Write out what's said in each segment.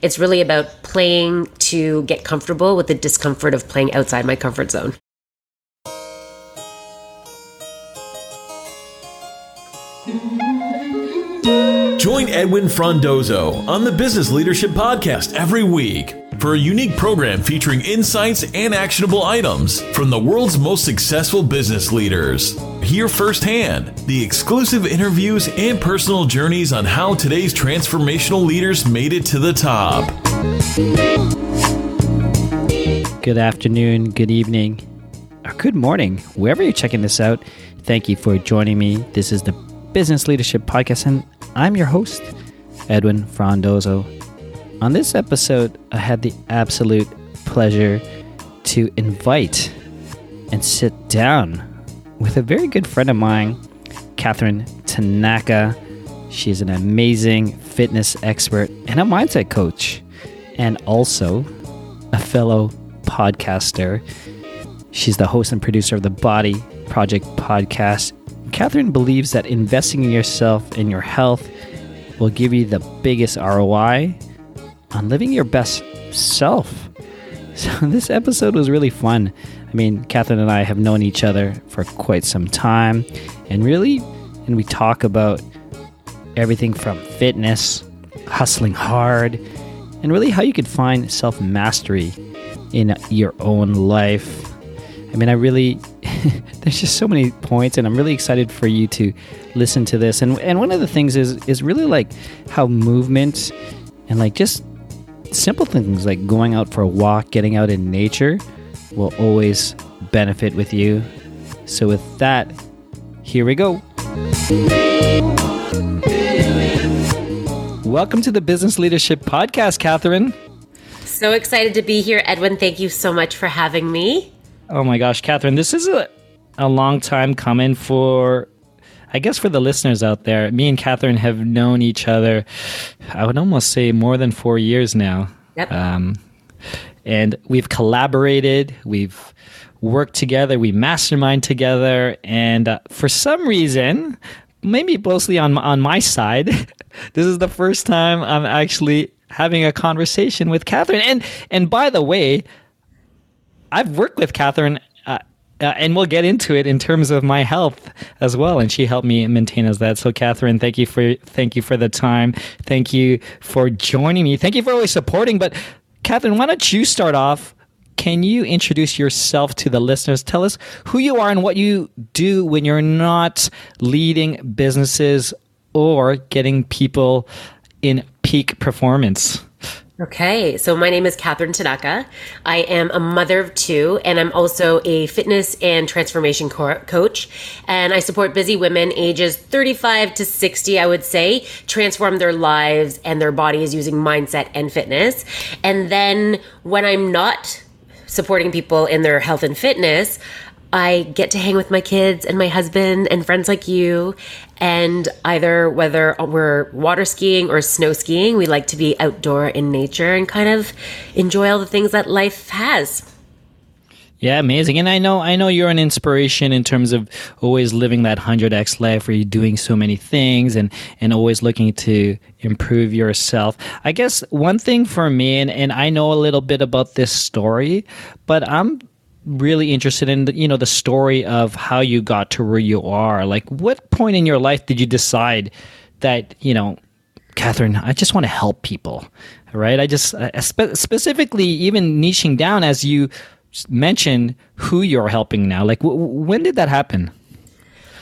It's really about playing to get comfortable with the discomfort of playing outside my comfort zone. Join Edwin Frondozo on the Business Leadership Podcast every week for a unique program featuring insights and actionable items from the world's most successful business leaders. Hear firsthand the exclusive interviews and personal journeys on how today's transformational leaders made it to the top. Good afternoon, good evening, or good morning. Wherever you're checking this out, thank you for joining me. This is the Business Leadership Podcast, and I'm your host, Edwin Frondozo. On this episode, I had the absolute pleasure to invite and sit down with a very good friend of mine, Catherine Tanaka. She's an amazing fitness expert and a mindset coach, and also a fellow podcaster. She's the host and producer of The Body Project podcast. Catherine believes that investing in yourself and your health will give you the biggest ROI on living your best self. So this episode was really fun. I mean, Catherine and I have known each other for quite some time, and we talk about everything from fitness, hustling hard, and really how you could find self-mastery in your own life. I mean, there's just so many points, and I'm really excited for you to listen to this. And one of the things is really like how movement and like just simple things like going out for a walk, getting out in nature will always benefit with you. So with that, here we go. Welcome to the Business Leadership Podcast, Catherine. So excited to be here, Edwin. Thank you so much for having me. Oh my gosh, Catherine, this is a long time coming for the listeners out there. Me and Catherine have known each other, I would almost say more than 4 years now. Yep. And we've collaborated, we've worked together, we mastermind together, and for some reason, maybe mostly on my side, this is the first time I'm actually having a conversation with Catherine. And by the way, I've worked with Catherine, and we'll get into it in terms of my health as well, and she helped me maintain as that. So, Catherine, thank you for the time. Thank you for joining me. Thank you for always supporting. But, Catherine, why don't you start off? Can you introduce yourself to the listeners? Tell us who you are and what you do when you're not leading businesses or getting people in peak performance. Okay, so my name is Catherine Tanaka. I am a mother of two, and I'm also a fitness and transformation coach. And I support busy women ages 35 to 60, I would say, transform their lives and their bodies using mindset and fitness. And then when I'm not supporting people in their health and fitness, I get to hang with my kids and my husband and friends like you. And either whether we're water skiing or snow skiing, we like to be outdoor in nature and kind of enjoy all the things that life has. Yeah, amazing. And I know you're an inspiration in terms of always living that 100x life where you're doing so many things and always looking to improve yourself. I guess one thing for me, and I know a little bit about this story, but I'm really interested in the story of how you got to where you are. Like, what point in your life did you decide that, Catherine, I just want to help people, right? Specifically even niching down, as you mentioned, who you're helping now. Like, when did that happen?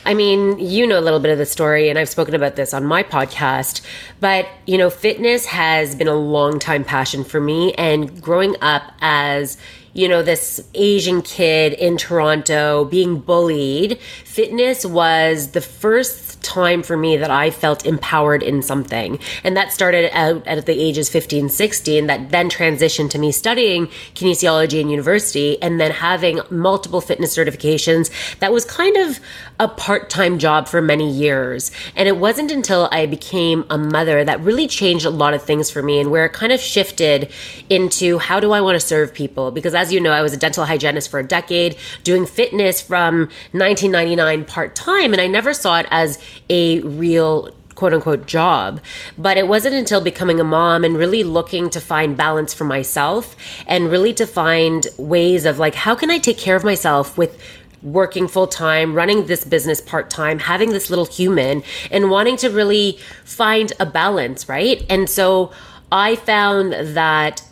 I mean, a little bit of the story, and I've spoken about this on my podcast, but, fitness has been a long time passion for me. And growing up as, this Asian kid in Toronto being bullied, fitness was the first time for me that I felt empowered in something. And that started out at the ages 15, 16, that then transitioned to me studying kinesiology in university and then having multiple fitness certifications. That was kind of a part-time job for many years. And it wasn't until I became a mother that really changed a lot of things for me, and where it kind of shifted into how do I want to serve people? Because as you know, I was a dental hygienist for a decade, doing fitness from 1999 part-time, and I never saw it as a real quote unquote job. But it wasn't until becoming a mom and really looking to find balance for myself and really to find ways of like, how can I take care of myself with working full time, running this business part time, having this little human and wanting to really find a balance, right? And so I found that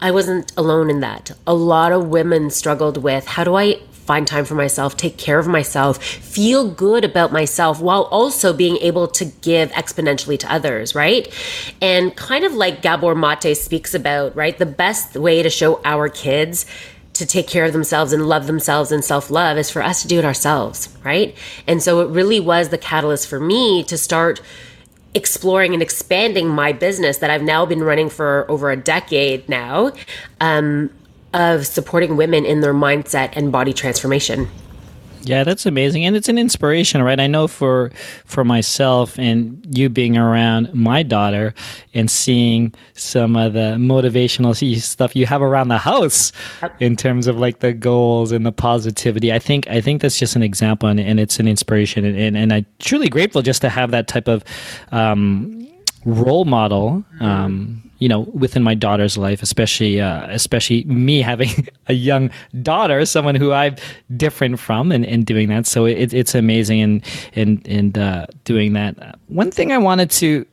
I wasn't alone in that. A lot of women struggled with, how do I find time for myself, take care of myself, feel good about myself while also being able to give exponentially to others, right? And kind of like Gabor Mate speaks about, right? The best way to show our kids to take care of themselves and love themselves and self-love is for us to do it ourselves, right? And so it really was the catalyst for me to start exploring and expanding my business that I've now been running for over a decade now, of supporting women in their mindset and body transformation. Yeah, that's amazing. And it's an inspiration, right? I know for myself and you being around my daughter and seeing some of the motivational stuff you have around the house in terms of like the goals and the positivity. I think that's just an example and it's an inspiration. And I'm truly grateful just to have that type of role model, you know, within my daughter's life, especially me having a young daughter, someone who I'm different from, and doing that. So it's amazing, and doing that. One thing I wanted to,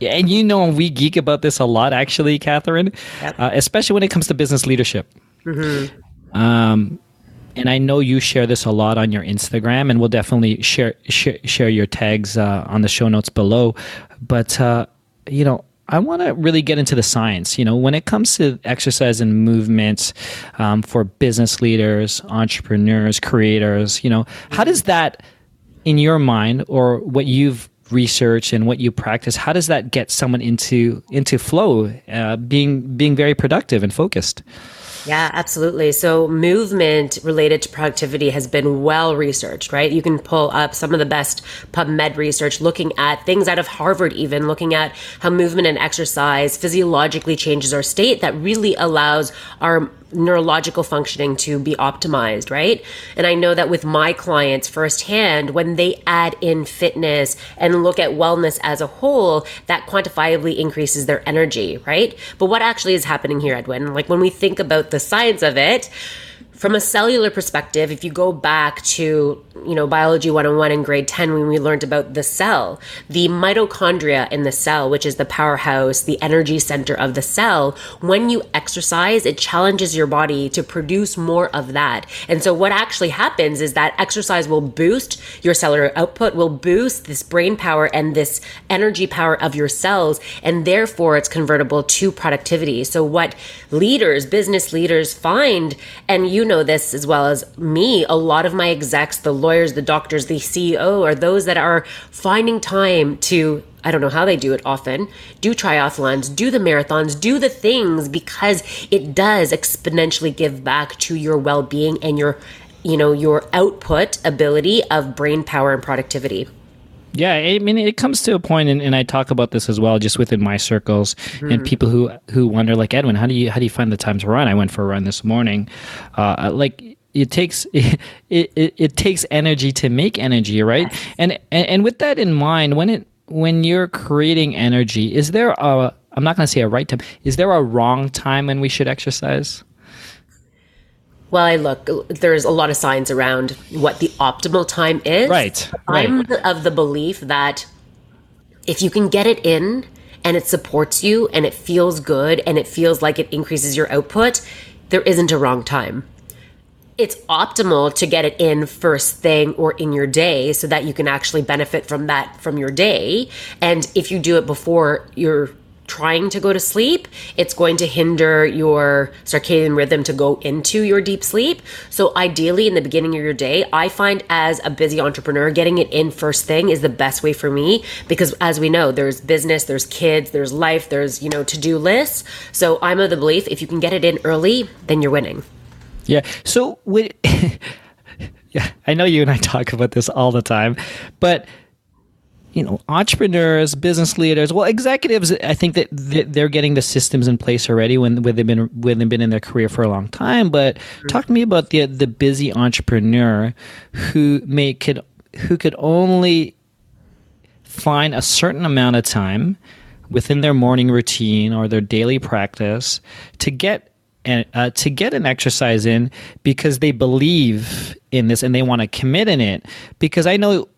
and you know, we geek about this a lot, actually, Catherine, yep. Especially when it comes to business leadership. Mm-hmm. And I know you share this a lot on your Instagram, and we'll definitely share your tags on the show notes below. But you know, I want to really get into the science. You know, when it comes to exercise and movement for business leaders, entrepreneurs, creators, you know, how does that, in your mind, or what you've researched and what you practice, how does that get someone into flow, being very productive and focused? Yeah, absolutely. So movement related to productivity has been well researched, right? You can pull up some of the best PubMed research looking at things out of Harvard, even looking at how movement and exercise physiologically changes our state that really allows our neurological functioning to be optimized, right? And I know that with my clients firsthand, when they add in fitness and look at wellness as a whole, that quantifiably increases their energy, right? But what actually is happening here, Edwin? Like when we think about the science of it, from a cellular perspective, if you go back to, you know, biology 101 in grade 10, when we learned about the cell, the mitochondria in the cell, which is the powerhouse, the energy center of the cell, when you exercise, it challenges your body to produce more of that. And so what actually happens is that exercise will boost your cellular output, will boost this brain power and this energy power of your cells, and therefore it's convertible to productivity. So what leaders, business leaders find, and you know this as well as me, a lot of my execs, the lawyers, the doctors, the CEO, are those that are finding time to, I don't know how they do it often, do triathlons, do the marathons, do the things, because it does exponentially give back to your well-being and your, you know, your output ability of brain power and productivity. Yeah, I mean, it comes to a point, and I talk about this as well, just within my circles, and people who wonder, like, Edwin, how do you find the time to run? I went for a run this morning. Like, it takes energy to make energy, right? Yes. And with that in mind, when you're creating energy, is there a, I'm not going to say a right time, is there a wrong time when we should exercise? Well, there's a lot of science around what the optimal time is. Right. I'm of the belief that if you can get it in and it supports you and it feels good and it feels like it increases your output, there isn't a wrong time. It's optimal to get it in first thing or in your day so that you can actually benefit from that from your day. And if you do it before your trying to go to sleep, it's going to hinder your circadian rhythm to go into your deep sleep. So ideally in the beginning of your day, I find as a busy entrepreneur, getting it in first thing is the best way for me, because as we know, there's business, there's kids, there's life, there's, you know, to-do lists. So I'm of the belief if you can get it in early, then you're winning. Yeah. So yeah, I know you and I talk about this all the time, but you know, entrepreneurs, business leaders, well, executives, I think that they're getting the systems in place already when they've been in their career for a long time. But talk to me about the busy entrepreneur who could only find a certain amount of time within their morning routine or their daily practice to get an exercise in because they believe in this and they want to commit in it. Because I know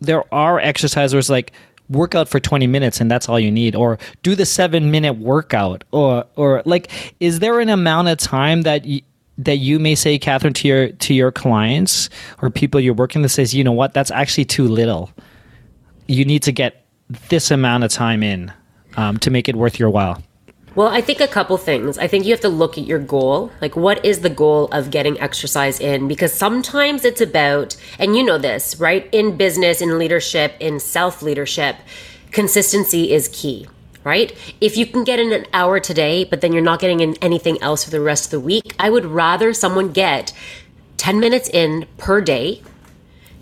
there are exercisers like work out for 20 minutes and that's all you need, or do the 7-minute workout, or like, is there an amount of time that you may say, Catherine, to your clients or people you're working with, says, you know what, that's actually too little. You need to get this amount of time in to make it worth your while? Well, I think a couple things. I think you have to look at your goal. Like, what is the goal of getting exercise in? Because sometimes it's about, and you know this, right? In business, in leadership, in self-leadership, consistency is key, right? If you can get in an hour today, but then you're not getting in anything else for the rest of the week, I would rather someone get 10 minutes in per day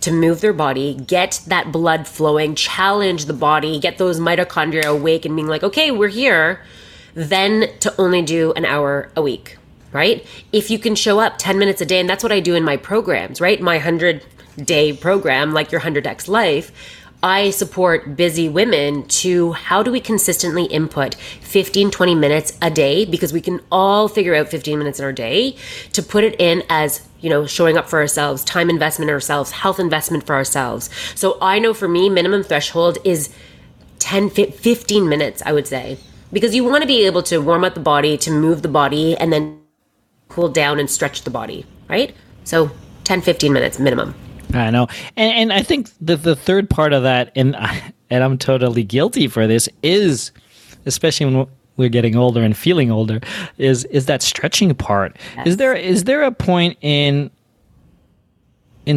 to move their body, get that blood flowing, challenge the body, get those mitochondria awake and being like, okay, we're here, than to only do an hour a week, right? If you can show up 10 minutes a day, and that's what I do in my programs, right? My 100-day program, like your 100X Life, I support busy women to how do we consistently input 15, 20 minutes a day, because we can all figure out 15 minutes in our day to put it in as, you know, showing up for ourselves, time investment in ourselves, health investment for ourselves. So I know for me, minimum threshold is 10, 15 minutes, I would say, because you want to be able to warm up the body, to move the body, and then cool down and stretch the body, right? So 10, 15 minutes minimum. I know. And I think the third part of that, and I'm totally guilty for this, is, especially when we're getting older and feeling older, is that stretching part. Yes. Is there a point in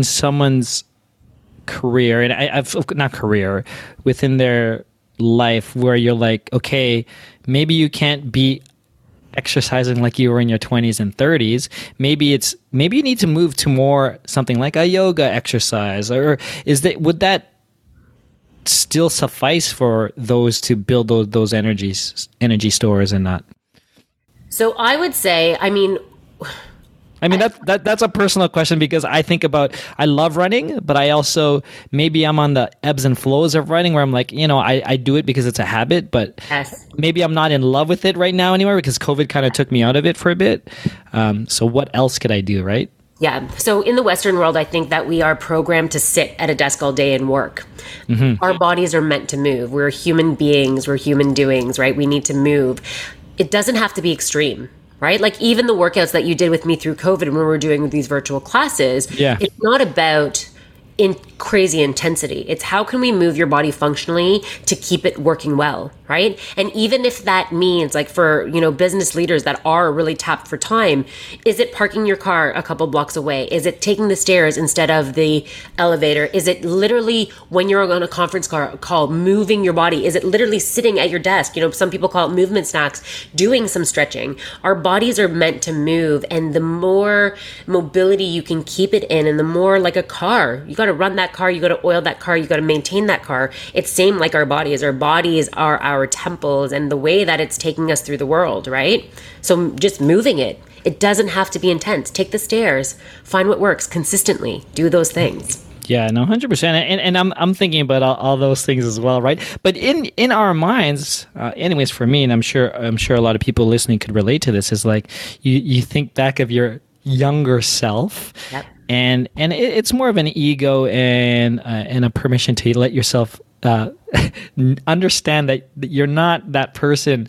someone's career, and within their life, where you're like, okay, maybe you can't be exercising like you were in your 20s and 30s. Maybe you need to move to more something like a yoga exercise, or would that still suffice for those to build those energy stores and not? So I would say, I mean that's a personal question, because I love running, but I also, maybe I'm on the ebbs and flows of running where I'm like, you know, I do it because it's a habit, but yes, maybe I'm not in love with it right now anymore because COVID kind of took me out of it for a bit. So what else could I do, right? Yeah. So in the Western world, I think that we are programmed to sit at a desk all day and work. Mm-hmm. Our bodies are meant to move. We're human beings. We're human doings, right? We need to move. It doesn't have to be extreme, right? Like even the workouts that you did with me through COVID when we were doing these virtual classes, yeah, it's not about in crazy intensity. It's how can we move your body functionally to keep it working well, right? And even if that means, like, for, you know, business leaders that are really tapped for time, is it parking your car a couple blocks away? Is it taking the stairs instead of the elevator? Is it literally when you're on a conference call, moving your body? Is it literally sitting at your desk? You know, some people call it movement snacks, doing some stretching. Our bodies are meant to move, and the more mobility you can keep it in, and the more, like a car, you got to run that car, you got to oil that car, you got to maintain that car. It's same like our bodies. Our bodies are our temples, and the way that it's taking us through the world, right? So just moving it. It doesn't have to be intense. Take the stairs, find what works consistently, do those things. Yeah, no, 100%. And I'm thinking about all those things as well, right? But in our minds, anyways, for me, and I'm sure a lot of people listening could relate to this, is like you think back of your younger self. Yep. And it's more of an ego and a permission to let yourself understand that you're not that person.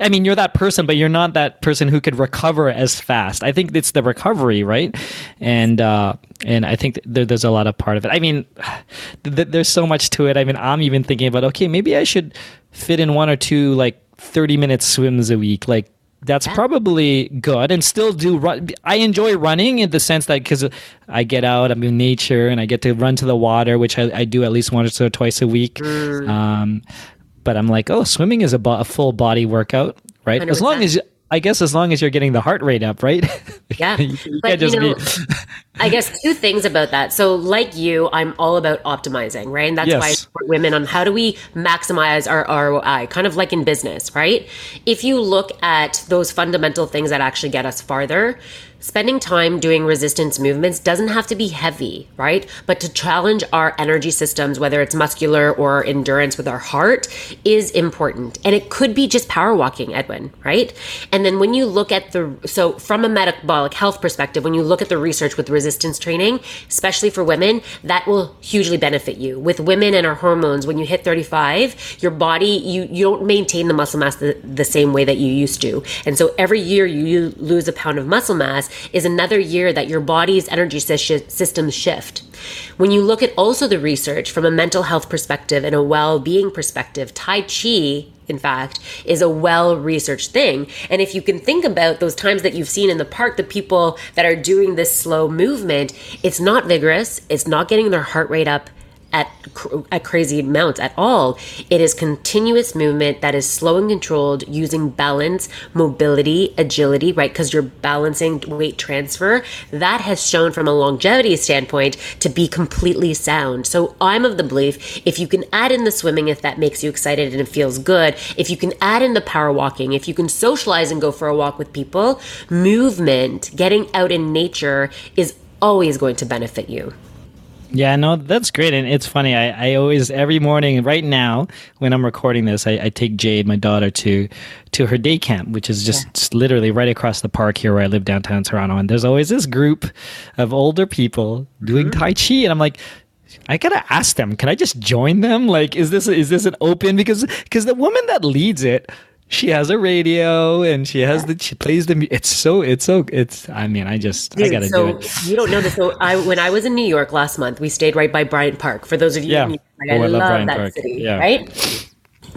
I mean, you're that person, but you're not that person who could recover as fast. I think it's the recovery, right? And I think there's a lot of part of it. I mean, there's so much to it. I mean, I'm even thinking about, okay, maybe I should fit in one or two like 30-minute swims a week, like. That's probably good, and still do run. I enjoy running in the sense that because I get out, I'm in nature, and I get to run to the water, which I do at least once or twice a week. But I'm like, oh, swimming is a full body workout, right? 100%. As long as you're getting the heart rate up, right? Yeah. I guess two things about that. So like you, I'm all about optimizing, right? And that's why I support women on how do we maximize our ROI, kind of like in business, right? If you look at those fundamental things that actually get us farther, Spending time doing resistance movements doesn't have to be heavy, right? But to challenge our energy systems, whether it's muscular or endurance with our heart, is important. And it could be just power walking, Edwin, right? And then when you look at from a metabolic health perspective, when you look at the research with resistance training, especially for women, that will hugely benefit you. With women and our hormones, when you hit 35, your body, you don't maintain the muscle mass the same way that you used to. And so every year you lose a pound of muscle mass is another year that your body's energy system shift. When you look at also the research from a mental health perspective and a well-being perspective, Tai Chi, in fact, is a well-researched thing. And if you can think about those times that you've seen in the park, the people that are doing this slow movement, it's not vigorous, it's not getting their heart rate up at crazy amounts at all. It is continuous movement that is slow and controlled using balance, mobility, agility, right? Because you're balancing weight transfer. That has shown from a longevity standpoint to be completely sound. So I'm of the belief if you can add in the swimming, if that makes you excited and it feels good, if you can add in the power walking, if you can socialize and go for a walk with people, movement, getting out in nature is always going to benefit you. Yeah, no, that's great. And it's funny. I always, every morning right now when I'm recording this, I take Jade, my daughter, to her day camp, which is just literally right across the park here where I live downtown Toronto. And there's always this group of older people doing Tai Chi. And I'm like, I gotta ask them, can I just join them? Like, is this an open? Because the woman that leads it, she has a radio and she plays the music. I gotta do it. You don't know this. So when I was in New York last month, we stayed right by Bryant Park. For those of you in New York, I love that Park. City, right?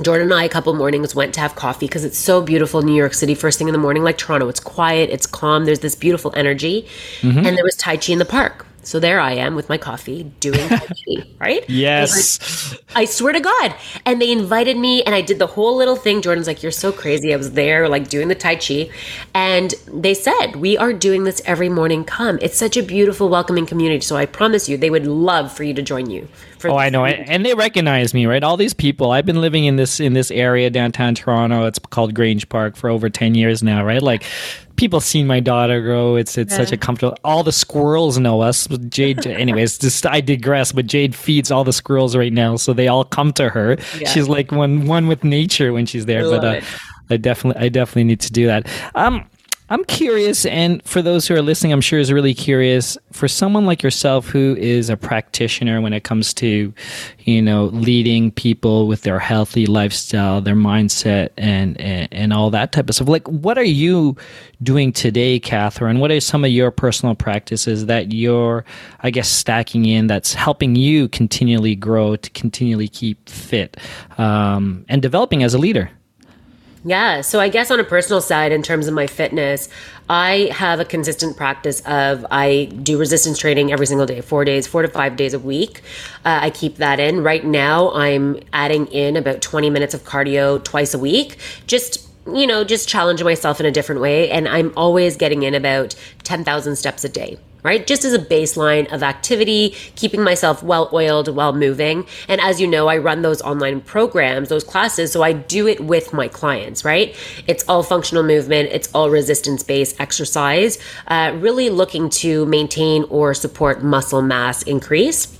Jordan and I, a couple mornings, went to have coffee because it's so beautiful, New York City, first thing in the morning, like Toronto. It's quiet, it's calm, there's this beautiful energy. Mm-hmm. And there was Tai Chi in the park. So there I am with my coffee doing Tai Chi, right? Yes. I swear to God. And they invited me and I did the whole little thing. Jordan's like, you're so crazy. I was there like doing the Tai Chi. And they said, we are doing this every morning. Come. It's such a beautiful, welcoming community. So I promise you, they would love for you to join you. Oh, I know. And they recognize me, right? All these people. I've been living in this area, downtown Toronto. It's called Grange Park for over 10 years now, right? Like, people seen my daughter grow. It's such a comfortable. All the squirrels know us. Jade, anyways, I digress. But Jade feeds all the squirrels right now, so they all come to her. Yeah. She's like one with nature when she's there. I definitely need to do that. I'm curious, and for those who are listening, I'm sure is really curious, for someone like yourself who is a practitioner when it comes to, leading people with their healthy lifestyle, their mindset, and all that type of stuff. Like, what are you doing today, Catherine? What are some of your personal practices that you're, I guess, stacking in that's helping you continually grow, to continually keep fit, and developing as a leader? Yeah. So I guess on a personal side, in terms of my fitness, I have a consistent practice of I do resistance training every single day, 4 to 5 days a week. I keep that in. Right now, I'm adding in about 20 minutes of cardio twice a week, just challenging myself in a different way. And I'm always getting in about 10,000 steps a day. Right? Just as a baseline of activity, keeping myself well-oiled while moving. And as you know, I run those online programs, those classes, so I do it with my clients, right? It's all functional movement. It's all resistance-based exercise, really looking to maintain or support muscle mass increase.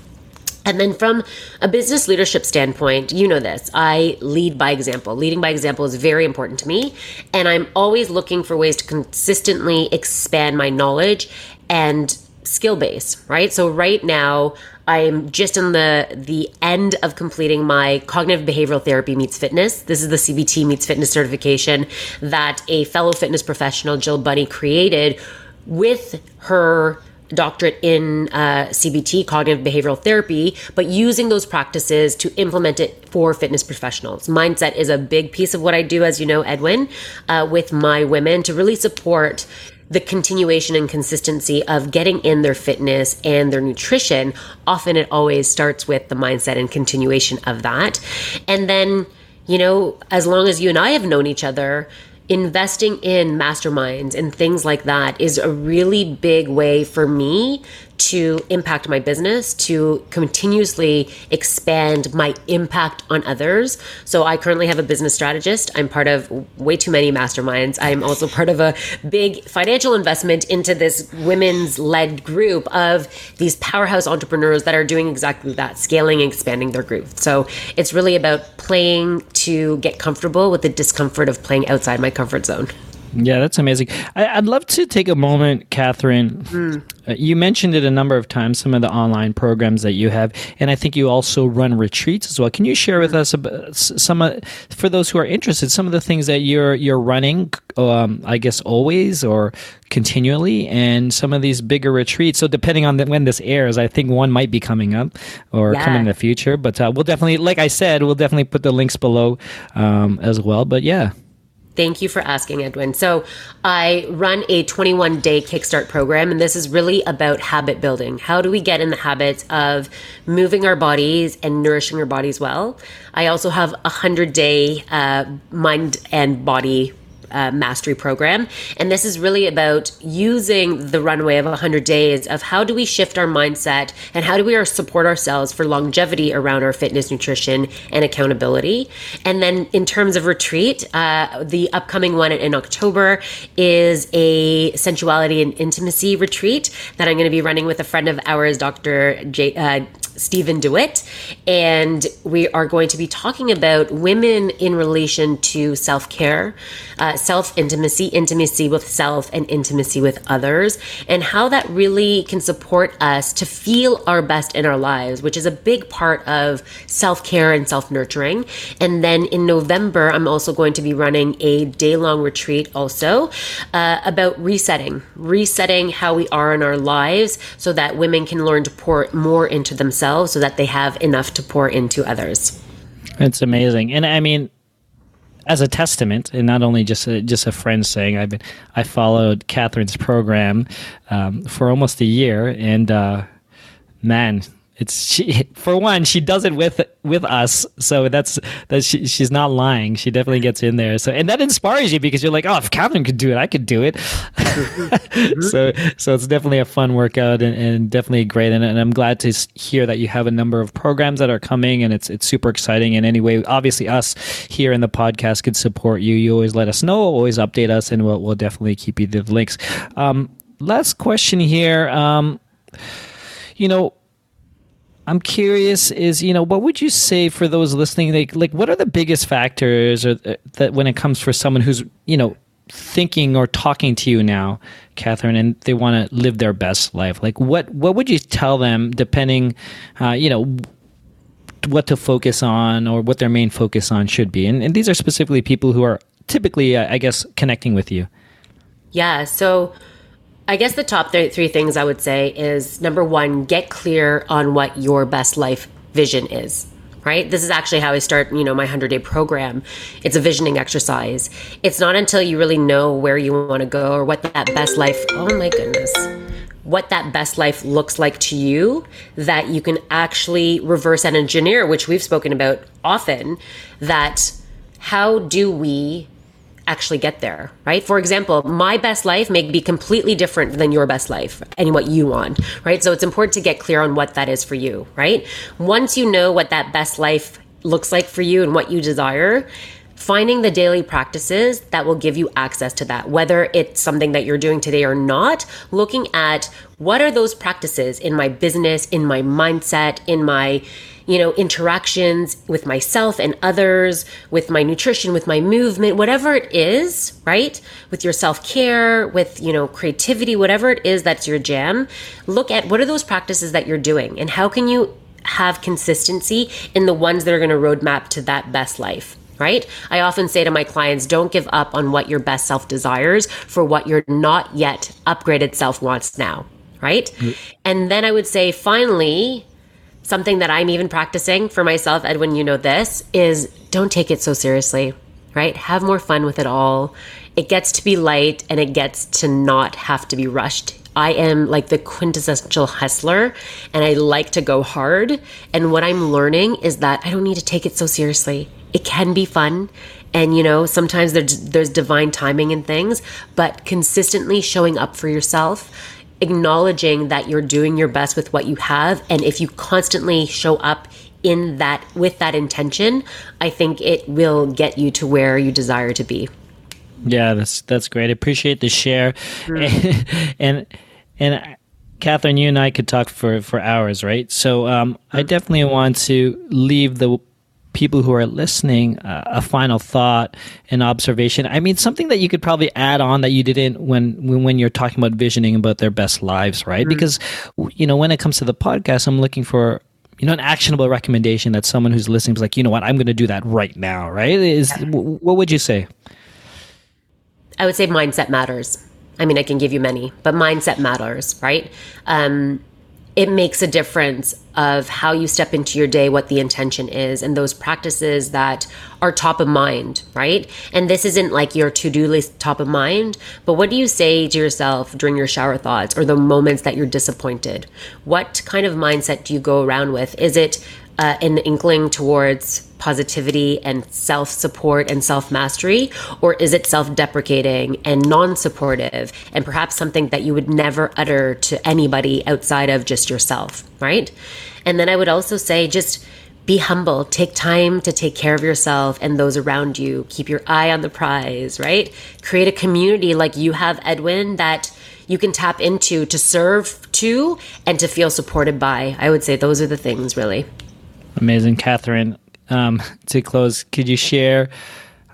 And then from a business leadership standpoint, you know this, I lead by example. Leading by example is very important to me. And I'm always looking for ways to consistently expand my knowledge and skill base, right? So right now, I'm just in the end of completing my Cognitive Behavioral Therapy meets Fitness. This is the CBT meets Fitness certification that a fellow fitness professional, Jill Bunny, created with her doctorate in CBT, Cognitive Behavioral Therapy, but using those practices to implement it for fitness professionals. Mindset is a big piece of what I do, as you know, Edwin, with my women to really support the continuation and consistency of getting in their fitness and their nutrition. Often it always starts with the mindset and continuation of that. And then, as long as you and I have known each other, investing in masterminds and things like that is a really big way for me to impact my business, to continuously expand my impact on others. So I currently have a business strategist. I'm part of way too many masterminds. I'm also part of a big financial investment into this women's-led group of these powerhouse entrepreneurs that are doing exactly that, scaling and expanding their group. So it's really about playing to get comfortable with the discomfort of playing outside my comfort zone. Yeah, that's amazing. I'd love to take a moment, Catherine. You mentioned it a number of times, some of the online programs that you have, and I think you also run retreats as well. Can you share with us some, for those who are interested, some of the things that you're running, I guess, always or continually, and some of these bigger retreats? So depending on when this airs, I think one might be coming up or coming in the future. But we'll definitely, like I said, we'll definitely put the links below as well. But yeah. Thank you for asking, Edwin. So I run a 21-day Kickstart program, and this is really about habit building. How do we get in the habits of moving our bodies and nourishing our bodies well? I also have a 100-day mind and body mastery program. And this is really about using the runway of 100 days of how do we shift our mindset and how do we support ourselves for longevity around our fitness, nutrition, and accountability. And then in terms of retreat, the upcoming one in October is a sensuality and intimacy retreat that I'm going to be running with a friend of ours, Dr. Stephen DeWitt, and we are going to be talking about women in relation to self-care, self-intimacy, intimacy with self and intimacy with others, and how that really can support us to feel our best in our lives, which is a big part of self-care and self-nurturing. And then in November, I'm also going to be running a day-long retreat also about resetting how we are in our lives so that women can learn to pour more into themselves so that they have enough to pour into others. It's amazing. And I mean, as a testament, and not only just a friend saying, I followed Catherine's program for almost a year, and man, she does it with us, so that's she's not lying. She definitely gets in there. So, and that inspires you because you're like, oh, if Catherine could do it, I could do it. so it's definitely a fun workout and definitely great. And I'm glad to hear that you have a number of programs that are coming, and it's super exciting. In any way, obviously, us here in the podcast could support you. You always let us know, always update us, and we'll definitely keep you the links. Last question here. I'm curious is, what would you say for those listening, like what are the biggest factors or that when it comes for someone who's, thinking or talking to you now, Catherine, and they want to live their best life? Like what would you tell them depending, what to focus on or what their main focus on should be? And these are specifically people who are typically, connecting with you. Yeah. So I guess the top three things I would say is, number one, get clear on what your best life vision is, right? This is actually how I start, my 100-day program. It's a visioning exercise. It's not until you really know where you want to go or what that best life, what that best life looks like to you, that you can actually reverse and engineer, which we've spoken about often, that how do we actually get there, right? For example, my best life may be completely different than your best life and what you want, right? So it's important to get clear on what that is for you, right? Once you know what that best life looks like for you and what you desire, finding the daily practices that will give you access to that, whether it's something that you're doing today or not, looking at what are those practices in my business, in my mindset, in my interactions with myself and others, with my nutrition, with my movement, whatever it is, right? With your self-care, with, creativity, whatever it is that's your jam, look at what are those practices that you're doing and how can you have consistency in the ones that are going to roadmap to that best life, right? I often say to my clients, don't give up on what your best self desires for what your not yet upgraded self wants now, right? Mm-hmm. And then I would say, finally, something that I'm even practicing for myself, Edwin, this, is don't take it so seriously, right? Have more fun with it all. It gets to be light and it gets to not have to be rushed. I am like the quintessential hustler and I like to go hard. And what I'm learning is that I don't need to take it so seriously. It can be fun. And, sometimes there's divine timing in things, but consistently showing up for yourself acknowledging that you're doing your best with what you have. And if you constantly show up in that, with that intention, I think it will get you to where you desire to be. Yeah, that's great. I appreciate the share. Mm-hmm. And Catherine, you and I could talk for hours, right? So I definitely want to leave the people who are listening a final thought and observation. I mean, something that you could probably add on that you didn't when you're talking about visioning about their best lives, right? Mm-hmm. Because, you know, when it comes to the podcast, I'm looking for, you know, an actionable recommendation that someone who's listening is like, you know what, I'm going to do that right now, right? What would you say? I would say mindset matters. I mean, I can give you many, but mindset matters, right? It makes a difference of how you step into your day, what the intention is, and those practices that are top of mind, right? And this isn't like your to-do list top of mind, but what do you say to yourself during your shower thoughts or the moments that you're disappointed? What kind of mindset do you go around with? Is it an inkling towards positivity and self-support and self-mastery, or is it self-deprecating and non-supportive and perhaps something that you would never utter to anybody outside of just yourself, right? And then I would also say just be humble, take time to take care of yourself and those around you, keep your eye on the prize, right? Create a community like you have, Edwin, that you can tap into to serve to and to feel supported by. I would say those are the things, really. Amazing, Catherine. To close, could you share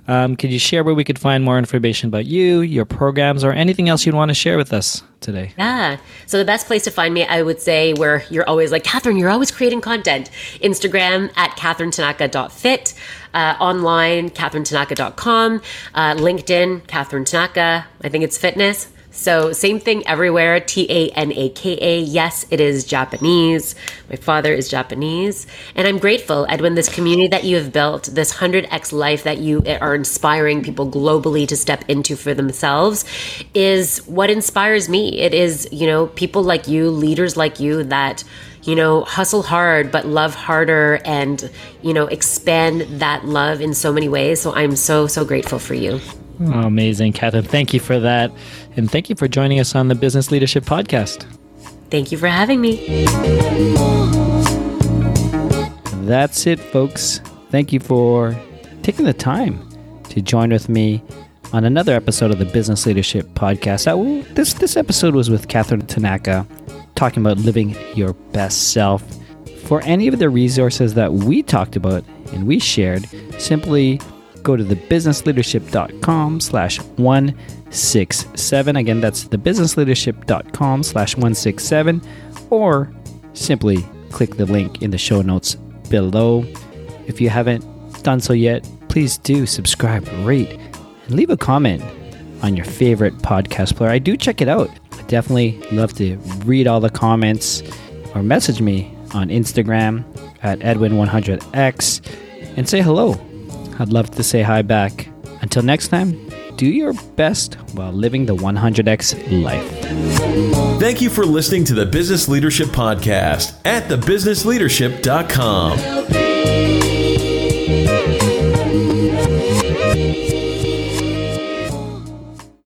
where we could find more information about you, your programs, or anything else you'd want to share with us today? Yeah. So the best place to find me, I would say, where you're always like, Catherine, you're always creating content. Instagram at katherinetanaka.fit, online, katherinetanaka.com, LinkedIn, Catherine Tanaka. I think it's fitness. So same thing everywhere, Tanaka. Yes, it is Japanese. My father is Japanese. And I'm grateful, Edwin, this community that you have built, this 100x life that you are inspiring people globally to step into for themselves is what inspires me. It is, you know, people like you, leaders like you that, you know, hustle hard, but love harder and, you know, expand that love in so many ways. So I'm so, so grateful for you. Oh, amazing, Catherine. Thank you for that. And thank you for joining us on the Business Leadership Podcast. Thank you for having me. That's it, folks. Thank you for taking the time to join with me on another episode of the Business Leadership Podcast. This episode was with Catherine Tanaka, talking about living your best self. For any of the resources that we talked about and we shared, simply go to thebusinessleadership.com/167. Again, that's thebusinessleadership.com/167, or simply click the link in the show notes below. If you haven't done so yet, please do subscribe, rate, and leave a comment on your favorite podcast player. I do check it out. I definitely love to read all the comments, or message me on Instagram at Edwin100X and say hello. I'd love to say hi back. Until next time, do your best while living the 100X life. Thank you for listening to the Business Leadership Podcast at thebusinessleadership.com.